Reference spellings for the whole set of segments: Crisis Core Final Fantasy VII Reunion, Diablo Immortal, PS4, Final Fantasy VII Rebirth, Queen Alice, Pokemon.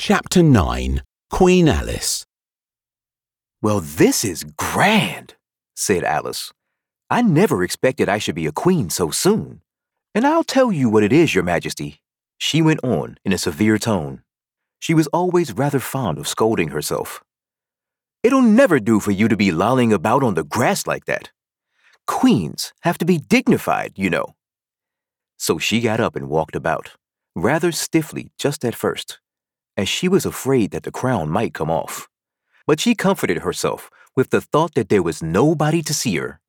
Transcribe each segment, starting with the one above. Chapter 9, Queen Alice. "Well, this is grand," said Alice. "I never expected I should be a queen so soon. And I'll tell you what it is, Your Majesty," she went on in a severe tone. She was always rather fond of scolding herself. "It'll never do for you to be lolling about on the grass like that. Queens have to be dignified, you know." So she got up and walked about, rather stiffly just at first, as she was afraid that the crown might come off. But she comforted herself with the thought that there was nobody to see her.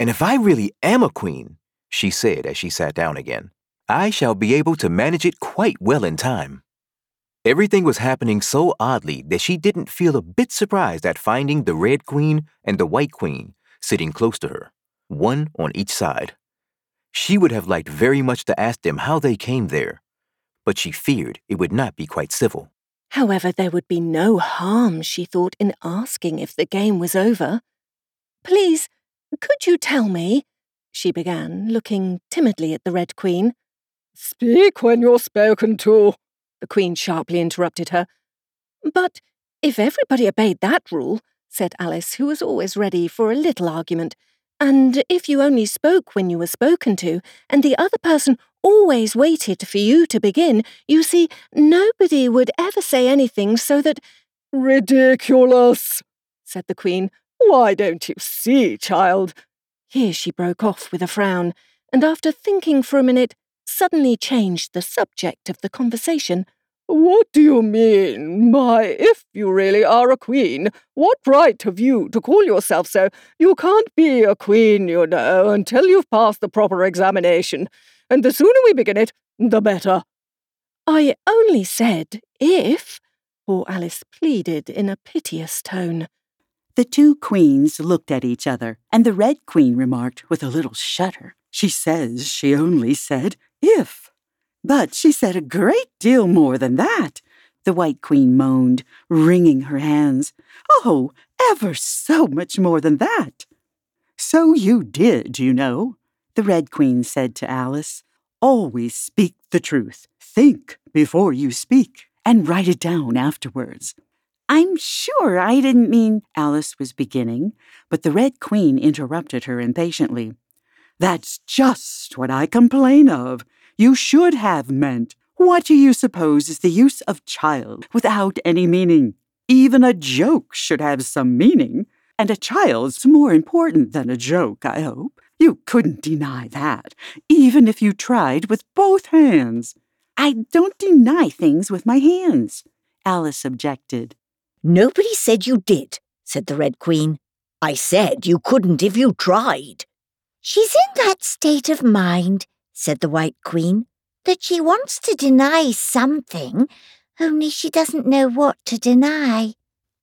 "And if I really am a queen," she said as she sat down again, "I shall be able to manage it quite well in time." Everything was happening so oddly that she didn't feel a bit surprised at finding the Red Queen and the White Queen sitting close to her, one on each side. She would have liked very much to ask them how they came there, but she feared it would not be quite civil. However, there would be no harm, she thought, in asking if the game was over. "Please, could you tell me?" she began, looking timidly at the Red Queen. "Speak when you're spoken to," the Queen sharply interrupted her. "But if everybody obeyed that rule," said Alice, who was always ready for a little argument, "and if you only spoke when you were spoken to, and the other person always waited for you to begin, you see, nobody would ever say anything so that—" "Ridiculous," said the Queen. "Why don't you see, child?" Here she broke off with a frown, and after thinking for a minute, suddenly changed the subject of the conversation. "What do you mean by 'if you really are a queen'? What right have you to call yourself so? You can't be a queen, you know, until you've passed the proper examination. And the sooner we begin it, the better." "I only said if," poor Alice pleaded in a piteous tone. The two queens looked at each other, and the Red Queen remarked with a little shudder, "She says she only said if. But she said a great deal more than that." The White Queen moaned, wringing her hands. "Oh, ever so much more than that." "So you did, you know," the Red Queen said to Alice. "Always speak the truth. Think before you speak, and write it down afterwards." "I'm sure I didn't mean—" Alice was beginning, but the Red Queen interrupted her impatiently. "That's just what I complain of. You should have meant. What do you suppose is the use of child without any meaning? Even a joke should have some meaning, and a child's more important than a joke, I hope. You couldn't deny that, even if you tried with both hands." "I don't deny things with my hands," Alice objected. "Nobody said you did," said the Red Queen. "I said you couldn't if you tried." "She's in that state of mind," said the White Queen, "that she wants to deny something, only she doesn't know what to deny."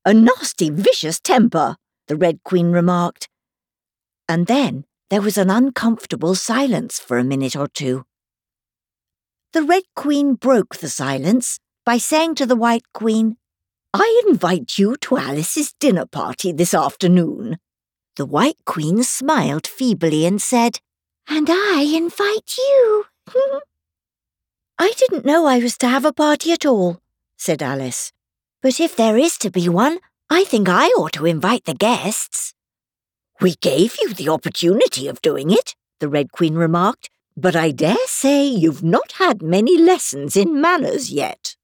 "A nasty, vicious temper," the Red Queen remarked. And then there was an uncomfortable silence for a minute or two. The Red Queen broke the silence by saying to the White Queen, "I invite you to Alice's dinner party this afternoon." The White Queen smiled feebly and said, "And I invite you." "I didn't know I was to have a party at all," said Alice. "But if there is to be one, I think I ought to invite the guests." "We gave you the opportunity of doing it," the Red Queen remarked, "but I dare say you've not had many lessons in manners yet."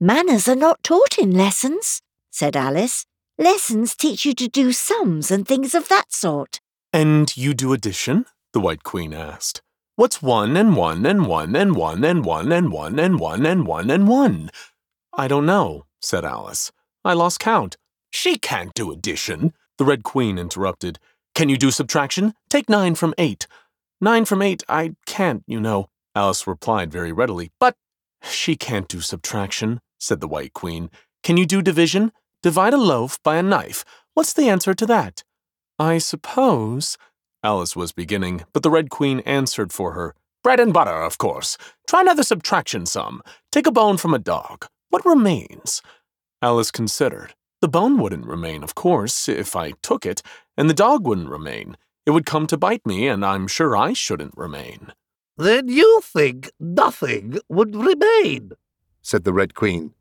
"Manners are not taught in lessons," said Alice. "Lessons teach you to do sums and things of that sort." "And you do addition?" the White Queen asked. "What's 1 and 1 and 1 and 1 and 1 and 1 and 1 and 1 and 1 and 1? "I don't know," said Alice. "I lost count." "She can't do addition," the Red Queen interrupted. "Can you do subtraction? Take 9 from 8. 9 from 8, I can't, you know," Alice replied very readily. "But she can't do subtraction," said the White Queen. "Can you do division? Divide a loaf by a knife. What's the answer to that?" "I suppose—" Alice was beginning, but the Red Queen answered for her. "Bread and butter, of course. Try another subtraction sum. Take a bone from a dog. What remains?" Alice considered. The bone wouldn't remain, of course, if I took it, and the dog wouldn't remain. It would come to bite me, and I'm sure I shouldn't remain. "Then you think nothing would remain," said the Red Queen.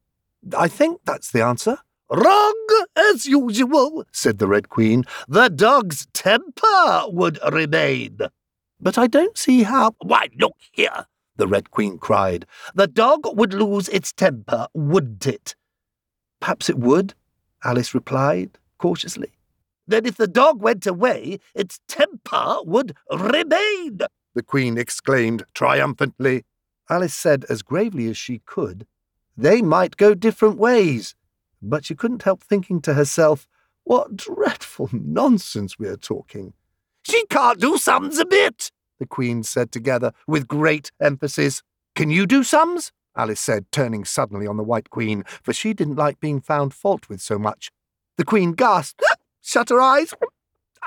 I think that's the answer. Wrong, as usual, said the Red Queen. The dog's temper would remain. But I don't see how... Why, look here, the Red Queen cried. The dog would lose its temper, wouldn't it? Perhaps it would, Alice replied cautiously. Then if the dog went away, its temper would remain, the Queen exclaimed triumphantly. Alice said as gravely as she could, They might go different ways. But she couldn't help thinking to herself, What dreadful nonsense we are talking. She can't do sums a bit, the Queen said together with great emphasis. Can you do sums? Alice said, turning suddenly on the White Queen, for she didn't like being found fault with so much. The Queen gasped, shut her eyes.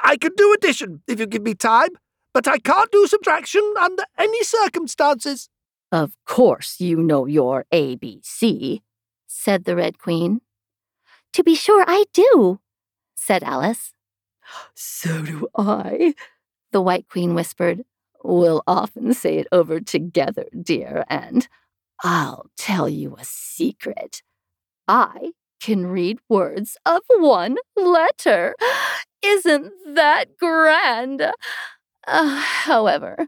I can do addition if you give me time, but I can't do subtraction under any circumstances. Of course you know your ABC, said the Red Queen. To be sure I do, said Alice. So do I, the White Queen whispered. We'll often say it over together, dear, and I'll tell you a secret. I can read words of one letter. Isn't that grand? However,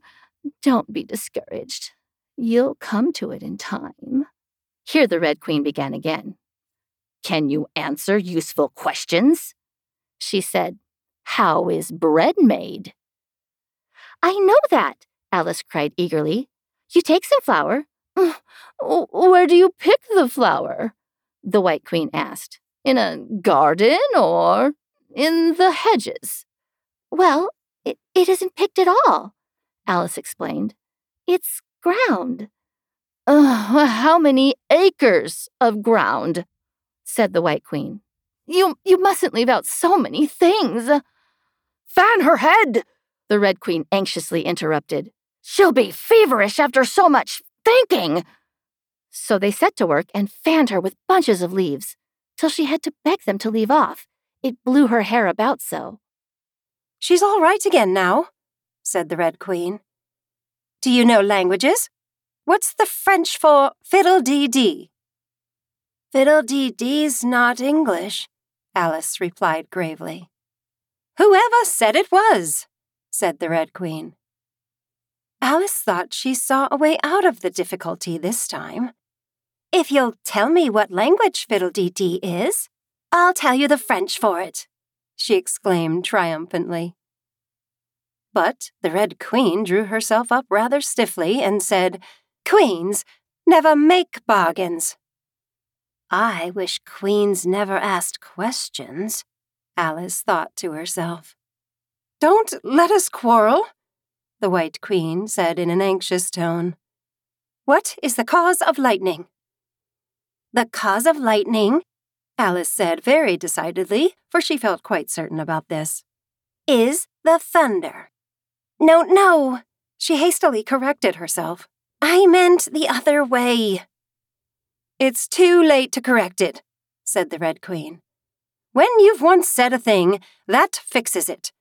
don't be discouraged. You'll come to it in time. Here the Red Queen began again. Can you answer useful questions? She said. How is bread made? I know that, Alice cried eagerly. You take some flour. Where do you pick the flour? The White Queen asked. In a garden or in the hedges? Well, it isn't picked at all, Alice explained. It's ground. How many acres of ground? Said the White Queen. You mustn't leave out so many things. Fan her head, the Red Queen anxiously interrupted. She'll be feverish after so much thinking. So they set to work and fanned her with bunches of leaves, till she had to beg them to leave off. It blew her hair about so. She's all right again now, said the Red Queen. Do you know languages? What's the French for fiddle-dee-dee? Fiddle-dee-dee's not English, Alice replied gravely. Whoever said it was, said the Red Queen. Alice thought she saw a way out of the difficulty this time. If you'll tell me what language fiddle-dee-dee is, I'll tell you the French for it, she exclaimed triumphantly. But the Red Queen drew herself up rather stiffly and said, Queens never make bargains. I wish queens never asked questions, Alice thought to herself. Don't let us quarrel, the White Queen said in an anxious tone. What is the cause of lightning? The cause of lightning, Alice said very decidedly, for she felt quite certain about this, is the thunder. No, she hastily corrected herself. I meant the other way. It's too late to correct it, said the Red Queen. When you've once said a thing, that fixes it.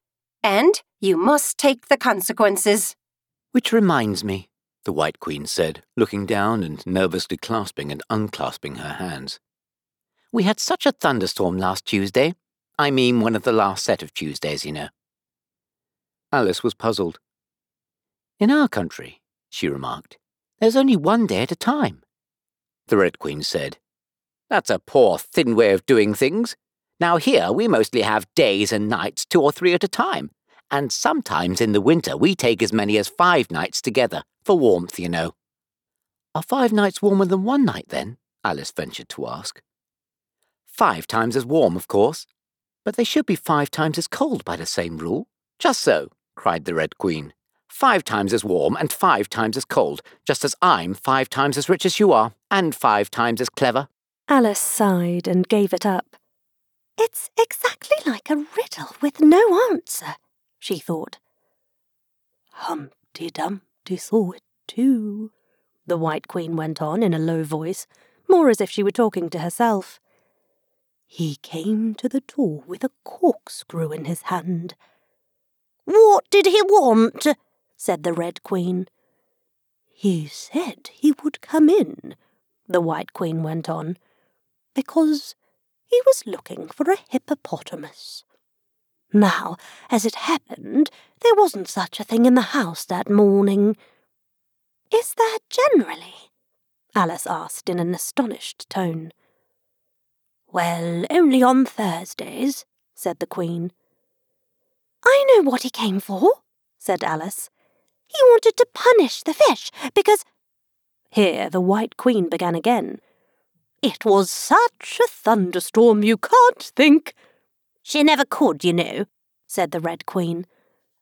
And you must take the consequences. Which reminds me, the White Queen said, looking down and nervously clasping and unclasping her hands. We had such a thunderstorm last Tuesday. I mean one of the last set of Tuesdays, you know. Alice was puzzled. In our country, she remarked, there's only one day at a time. The Red Queen said, That's a poor, thin way of doing things. Now here we mostly have days and nights, 2 or 3 at a time, and sometimes in the winter we take as many as 5 nights together, for warmth, you know. Are 5 nights warmer than 1 night, then? Alice ventured to ask. 5 times as warm, of course, but they should be 5 times as cold by the same rule. Just so, cried the Red Queen. 5 times as warm and 5 times as cold, just as I'm 5 times as rich as you are, and 5 times as clever. Alice sighed and gave it up. It's exactly like a riddle with no answer, she thought. Humpty Dumpty saw it too, the White Queen went on in a low voice, more as if she were talking to herself. He came to the door with a corkscrew in his hand. What did he want? said the Red Queen. He said he would come in, the White Queen went on. because he was looking for a hippopotamus. Now, as it happened, there wasn't such a thing in the house that morning. "Is there generally?" Alice asked in an astonished tone. "Well, only on Thursdays," said the Queen. "I know what he came for," said Alice. "He wanted to punish the fish because—" Here the White Queen began again. "It was such a thunderstorm, you can't think—" "She never could, you know," said the Red Queen.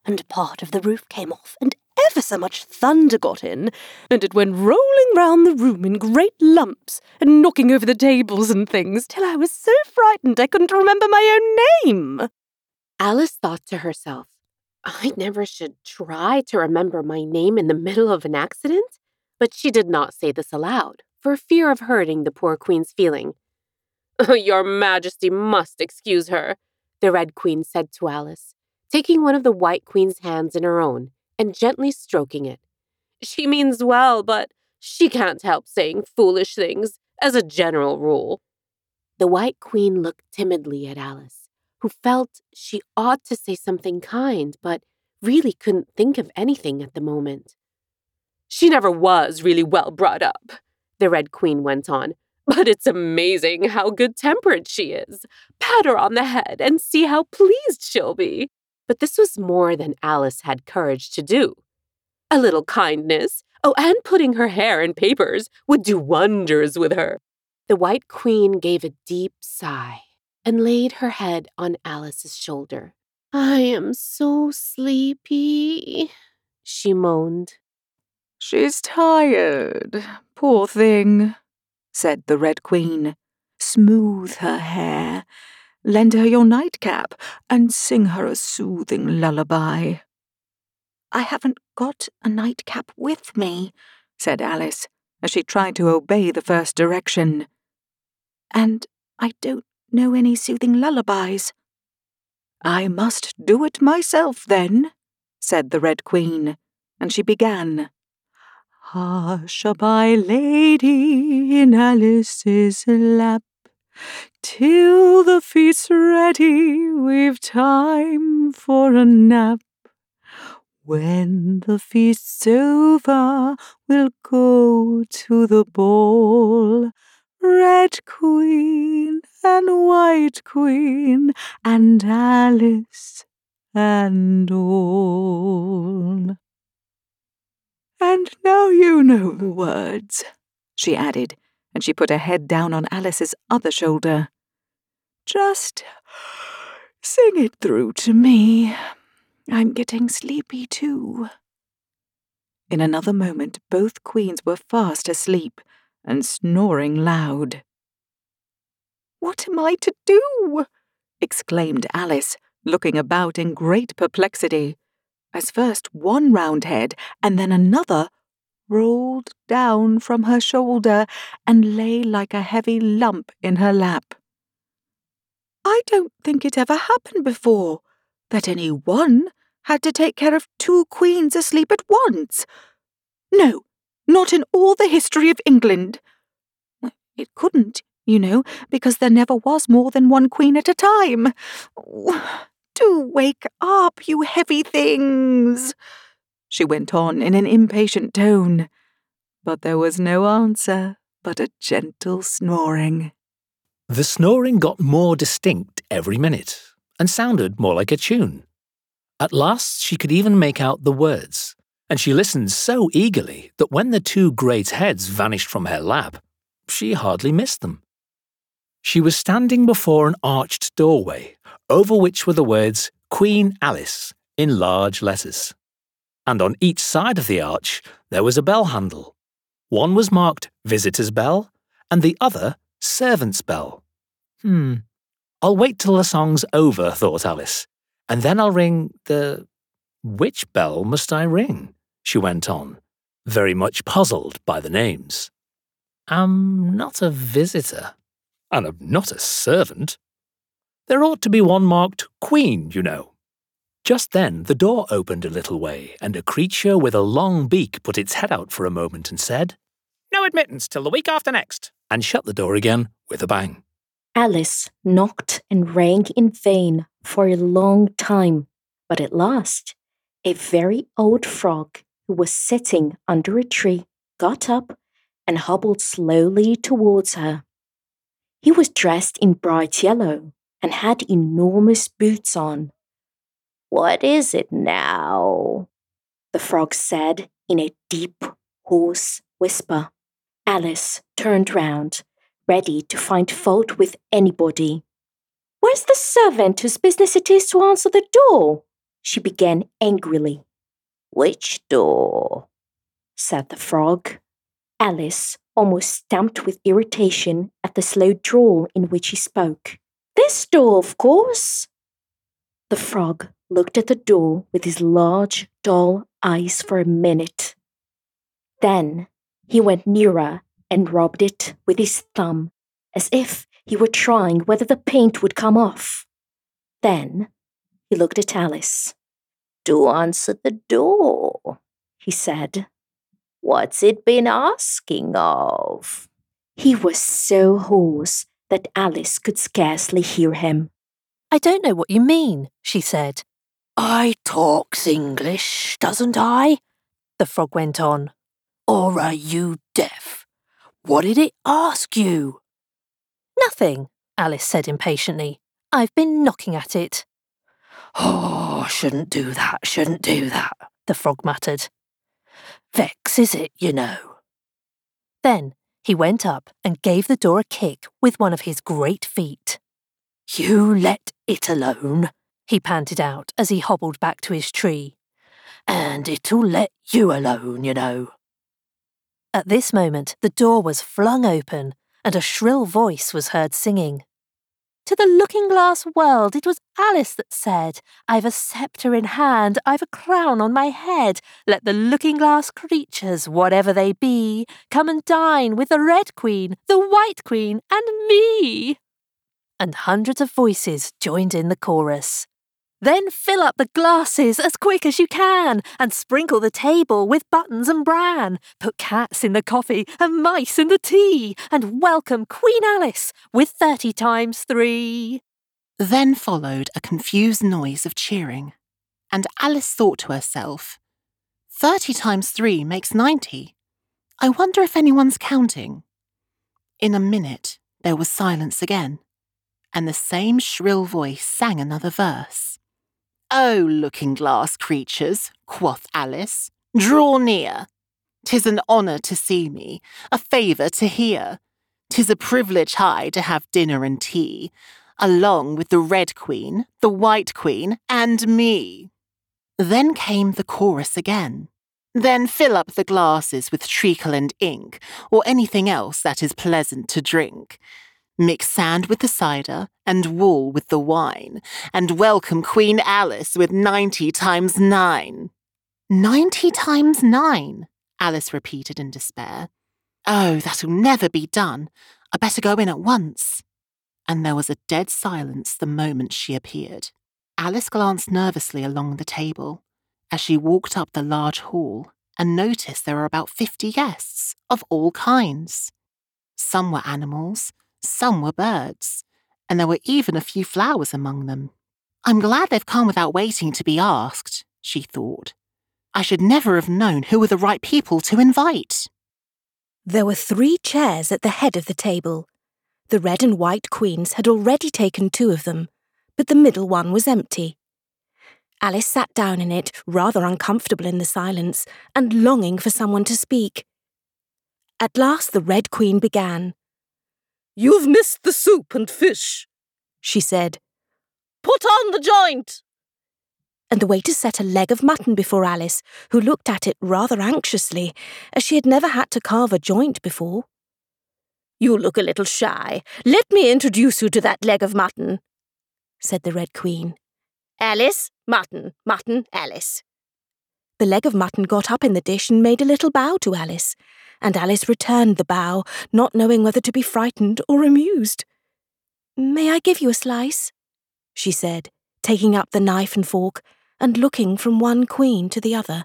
"And part of the roof came off, and ever so much thunder got in, and it went rolling round the room in great lumps, and knocking over the tables and things, till I was so frightened I couldn't remember my own name." Alice thought to herself, "I never should try to remember my name in the middle of an accident," but she did not say this aloud, for fear of hurting the poor Queen's feeling. "Your Majesty must excuse her," the Red Queen said to Alice, taking one of the White Queen's hands in her own, and gently stroking it. "She means well, but she can't help saying foolish things, as a general rule." The White Queen looked timidly at Alice, who felt she ought to say something kind, but really couldn't think of anything at the moment. "She never was really well brought up," the Red Queen went on, "but it's amazing how good-tempered she is. Pat her on the head and see how pleased she'll be." But this was more than Alice had courage to do. A little kindness, and putting her hair in papers, would do wonders with her. The White Queen gave a deep sigh and laid her head on Alice's shoulder. "I am so sleepy," she moaned. "She's tired, poor thing," said the Red Queen. "Smooth her hair. Lend her your nightcap and sing her a soothing lullaby." "I haven't got a nightcap with me," said Alice, as she tried to obey the first direction. "And I don't know any soothing lullabies." "I must do it myself, then," said the Red Queen, and she began. "Hush up, my lady, in Alice's lap. Till the feast's ready, we've time for a nap. When the feast's over, we'll go to the ball. Red Queen and White Queen and Alice and all. And now you know the words," she added, and she put her head down on Alice's other shoulder. "Just sing it through to me. I'm getting sleepy too." In another moment both queens were fast asleep and snoring loud. "What am I to do?" exclaimed Alice, looking about in great perplexity, as first one round head and then another rolled down from her shoulder and lay like a heavy lump in her lap. "I don't think it ever happened before that any one had to take care of two queens asleep at once. No, not in all the history of England. It couldn't, you know, because there never was more than one queen at a time. Oh, do wake up, you heavy things," she went on in an impatient tone, but there was no answer but a gentle snoring. The snoring got more distinct every minute, and sounded more like a tune. At last she could even make out the words, and she listened so eagerly that when the two great heads vanished from her lap, she hardly missed them. She was standing before an arched doorway, over which were the words Queen Alice in large letters. And on each side of the arch there was a bell handle. One was marked Visitor's Bell, and the other Servant's Bell. "I'll wait till the song's over," thought Alice, "and then I'll ring the—" "Which bell must I ring?" she went on, very much puzzled by the names. "I'm not a visitor, and I'm not a servant. There ought to be one marked Queen, you know." Just then the door opened a little way, and a creature with a long beak put its head out for a moment and said, "No admittance till the week after next," and shut the door again with a bang. Alice knocked and rang in vain for a long time, but at last, a very old frog who was sitting under a tree got up and hobbled slowly towards her. He was dressed in bright yellow and had enormous boots on. "What is it now?" the frog said in a deep, hoarse whisper. Alice turned round, ready to find fault with anybody. "Where's the servant whose business it is to answer the door?" she began angrily. "Which door?" said the frog. Alice almost stamped with irritation at the slow drawl in which he spoke. "This door, of course." The frog looked at the door with his large, dull eyes for a minute. Then he went nearer and rubbed it with his thumb, as if he were trying whether the paint would come off. Then he looked at Alice. "Do answer the door," he said. "What's it been asking of?" He was so hoarse that Alice could scarcely hear him. "I don't know what you mean," she said. "I talks English, doesn't I?" the frog went on. "Or are you deaf? What did it ask you?" "Nothing," Alice said impatiently. "I've been knocking at it." "Oh, shouldn't do that, the frog muttered. "Vex, is it, you know?" Then he went up and gave the door a kick with one of his great feet. "You let it alone," he panted out as he hobbled back to his tree. "And it'll let you alone, you know." At this moment, the door was flung open, and a shrill voice was heard singing. "To the looking-glass world, it was Alice that said, 'I've a sceptre in hand, I've a crown on my head. Let the looking-glass creatures, whatever they be, come and dine with the Red Queen, the White Queen, and me.'" And hundreds of voices joined in the chorus. "Then fill up the glasses as quick as you can, and sprinkle the table with buttons and bran. Put cats in the coffee and mice in the tea, and welcome Queen Alice with 30 times 3. Then followed a confused noise of cheering, and Alice thought to herself, 30 times 3 makes 90. I wonder if anyone's counting." In a minute there was silence again, and the same shrill voice sang another verse. "Oh, looking-glass creatures," quoth Alice, "draw near. 'Tis an honour to see me, a favour to hear. 'Tis a privilege high to have dinner and tea, along with the Red Queen, the White Queen, and me." Then came the chorus again. "Then fill up the glasses with treacle and ink, or anything else that is pleasant to drink. Mix sand with the cider, and wool with the wine, and welcome Queen Alice with 90 times 9. 90 times 9, Alice repeated in despair. "Oh, that'll never be done. I better go in at once." And there was a dead silence the moment she appeared. Alice glanced nervously along the table as she walked up the large hall and noticed there were about 50 guests of all kinds. Some were animals, some were birds, and there were even a few flowers among them. "I'm glad they've come without waiting to be asked," she thought. "I should never have known who were the right people to invite." There were 3 chairs at the head of the table. The Red and White Queens had already taken 2 of them, but the middle one was empty. Alice sat down in it, rather uncomfortable in the silence, and longing for someone to speak. At last the Red Queen began. "You've missed the soup and fish," she said. "Put on the joint." And the waiter set a leg of mutton before Alice, who looked at it rather anxiously, as she had never had to carve a joint before. "You look a little shy. Let me introduce you to that leg of mutton," said the Red Queen. "Alice, mutton, mutton, Alice." The leg of mutton got up in the dish and made a little bow to Alice, and Alice returned the bow, not knowing whether to be frightened or amused. "May I give you a slice?" she said, taking up the knife and fork and looking from one queen to the other.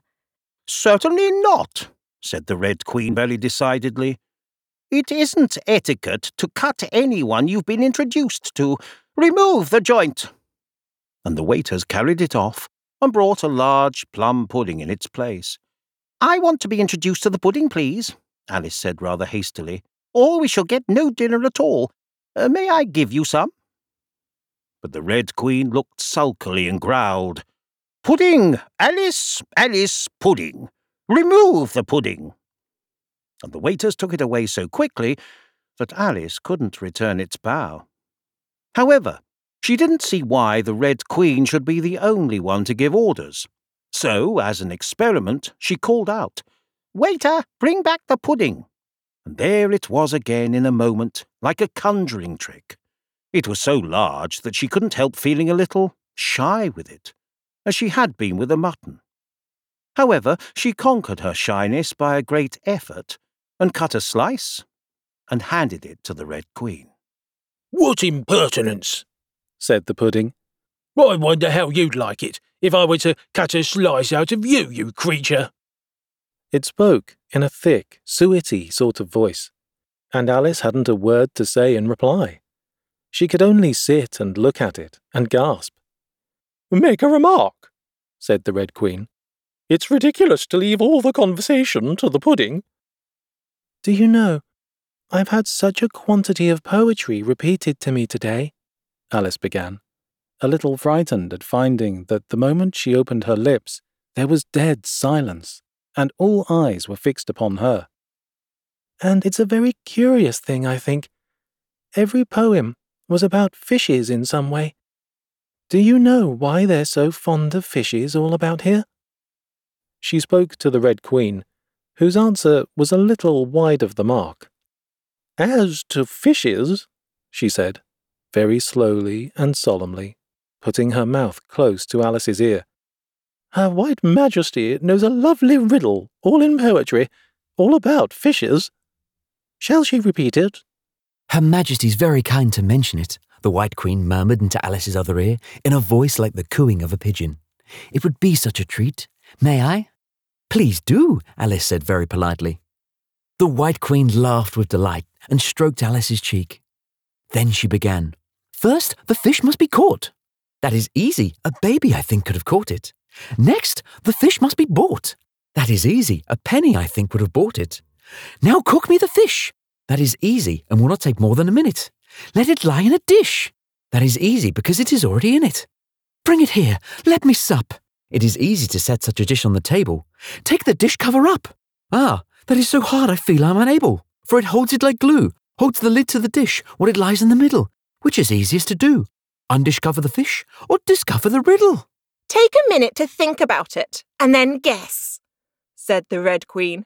"Certainly not," said the Red Queen very decidedly. It isn't etiquette to cut anyone you've been introduced to. Remove the joint." And the waiters carried it off and brought a large plum pudding in its place. "I want to be introduced to the pudding, please," Alice said rather hastily, "or we shall get no dinner at all. May I give you some?" But the Red Queen looked sulkily and growled, "Pudding, Alice, Alice, pudding. Remove the pudding." And the waiters took it away so quickly that Alice couldn't return its bow. However, she didn't see why the Red Queen should be the only one to give orders. So, as an experiment, she called out, "Waiter, bring back the pudding!" And there it was again in a moment, like a conjuring trick. It was so large that she couldn't help feeling a little shy with it, as she had been with the mutton. However, she conquered her shyness by a great effort, and cut a slice, and handed it to the Red Queen. "What impertinence!" said the pudding. "I wonder how you'd like it if I were to cut a slice out of you, you creature!" It spoke in a thick, suety sort of voice, and Alice hadn't a word to say in reply. She could only sit and look at it and gasp. "Make a remark," said the Red Queen. "It's ridiculous to leave all the conversation to the pudding." "Do you know, I've had such a quantity of poetry repeated to me today," Alice began, a little frightened at finding that the moment she opened her lips, there was dead silence, and all eyes were fixed upon her. "And it's a very curious thing, I think. Every poem was about fishes in some way. Do you know why they're so fond of fishes all about here?" She spoke to the Red Queen, whose answer was a little wide of the mark. "As to fishes," she said, very slowly and solemnly, putting her mouth close to Alice's ear, "Her White Majesty knows a lovely riddle, all in poetry, all about fishes. Shall she repeat it?" "Her Majesty's very kind to mention it," the White Queen murmured into Alice's other ear, in a voice like the cooing of a pigeon. "It would be such a treat. May I?" "Please do," Alice said very politely. The White Queen laughed with delight and stroked Alice's cheek. Then she began. "First, the fish must be caught. That is easy. A baby, I think, could have caught it. Next, the fish must be bought. That is easy. A penny, I think, would have bought it. Now cook me the fish. That is easy and will not take more than a minute. Let it lie in a dish. That is easy because it is already in it. Bring it here. Let me sup. It is easy to set such a dish on the table. Take the dish cover up. Ah, that is so hard I feel I'm unable, for it holds it like glue, holds the lid to the dish while it lies in the middle. Which is easiest to do? Undiscover the fish or discover the riddle?" "Take a minute to think about it, and then guess," said the Red Queen.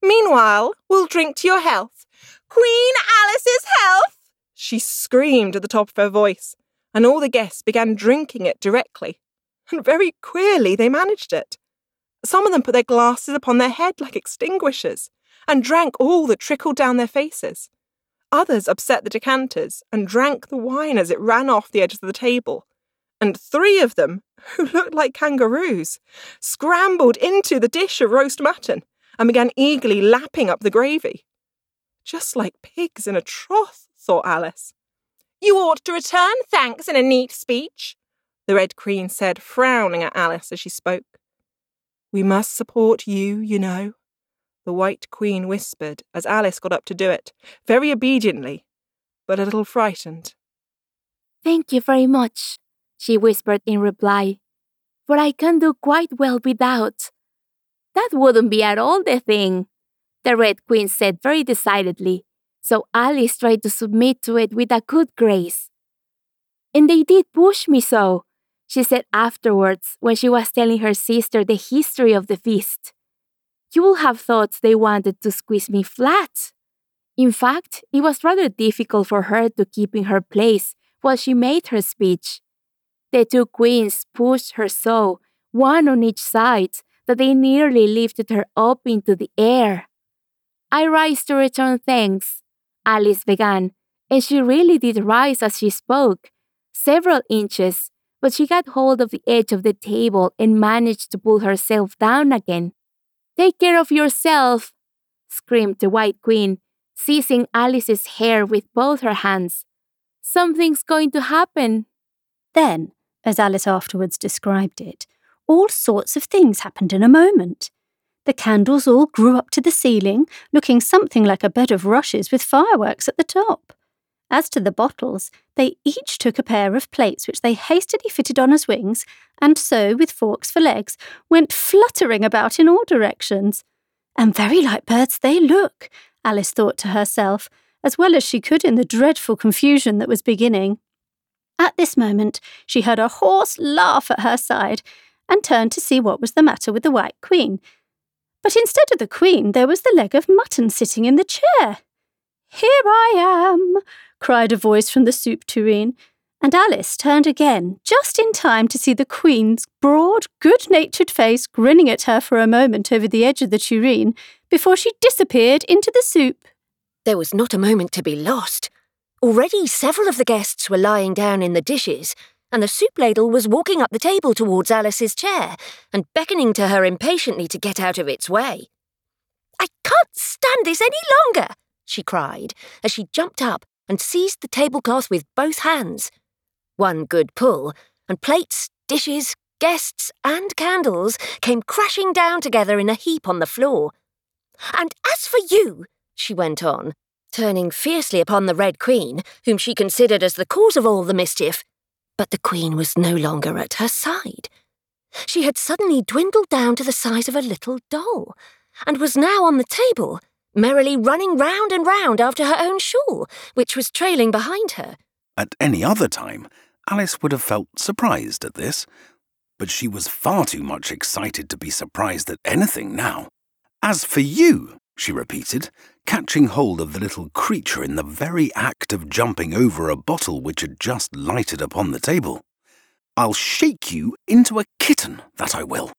"Meanwhile, we'll drink to your health. Queen Alice's health!" she screamed at the top of her voice, and all the guests began drinking it directly. And very queerly they managed it. Some of them put their glasses upon their head like extinguishers, and drank all that trickled down their faces. Others upset the decanters, and drank the wine as it ran off the edges of the table. And three of them, who looked like kangaroos, scrambled into the dish of roast mutton and began eagerly lapping up the gravy. "Just like pigs in a trough," thought Alice. "You ought to return thanks in a neat speech," the Red Queen said, frowning at Alice as she spoke. "We must support you, you know," the White Queen whispered as Alice got up to do it, very obediently, but a little frightened. "Thank you very much," she whispered in reply, "for I can do quite well without." "That wouldn't be at all the thing," the Red Queen said very decidedly, so Alice tried to submit to it with a good grace. "And they did push me so," she said afterwards when she was telling her sister the history of the feast. "You would have thought they wanted to squeeze me flat." In fact, it was rather difficult for her to keep in her place while she made her speech. The two queens pushed her so, one on each side, that they nearly lifted her up into the air. "I rise to return thanks," Alice began, and she really did rise as she spoke, several inches, but she got hold of the edge of the table and managed to pull herself down again. "Take care of yourself," screamed the White Queen, seizing Alice's hair with both her hands. "Something's going to happen." Then, as Alice afterwards described it, all sorts of things happened in a moment. The candles all grew up to the ceiling, looking something like a bed of rushes with fireworks at the top. As to the bottles, they each took a pair of plates which they hastily fitted on as wings, and so, with forks for legs, went fluttering about in all directions. "And very like birds they look," Alice thought to herself, as well as she could in the dreadful confusion that was beginning. At this moment, she heard a hoarse laugh at her side, and turned to see what was the matter with the White Queen. But instead of the Queen, there was the leg of mutton sitting in the chair. "Here I am," cried a voice from the soup tureen, and Alice turned again, just in time to see the Queen's broad, good-natured face grinning at her for a moment over the edge of the tureen, before she disappeared into the soup. There was not a moment to be lost. Already several of the guests were lying down in the dishes, and the soup ladle was walking up the table towards Alice's chair and beckoning to her impatiently to get out of its way. "I can't stand this any longer," she cried, as she jumped up and seized the tablecloth with both hands. One good pull, and plates, dishes, guests, and candles came crashing down together in a heap on the floor. "And as for you," she went on, turning fiercely upon the Red Queen, whom she considered as the cause of all the mischief, but the Queen was no longer at her side. She had suddenly dwindled down to the size of a little doll, and was now on the table, merrily running round and round after her own shawl, which was trailing behind her. At any other time, Alice would have felt surprised at this, but she was far too much excited to be surprised at anything now. "As for you," she repeated, catching hold of the little creature in the very act of jumping over a bottle which had just lighted upon the table, "I'll shake you into a kitten, that I will."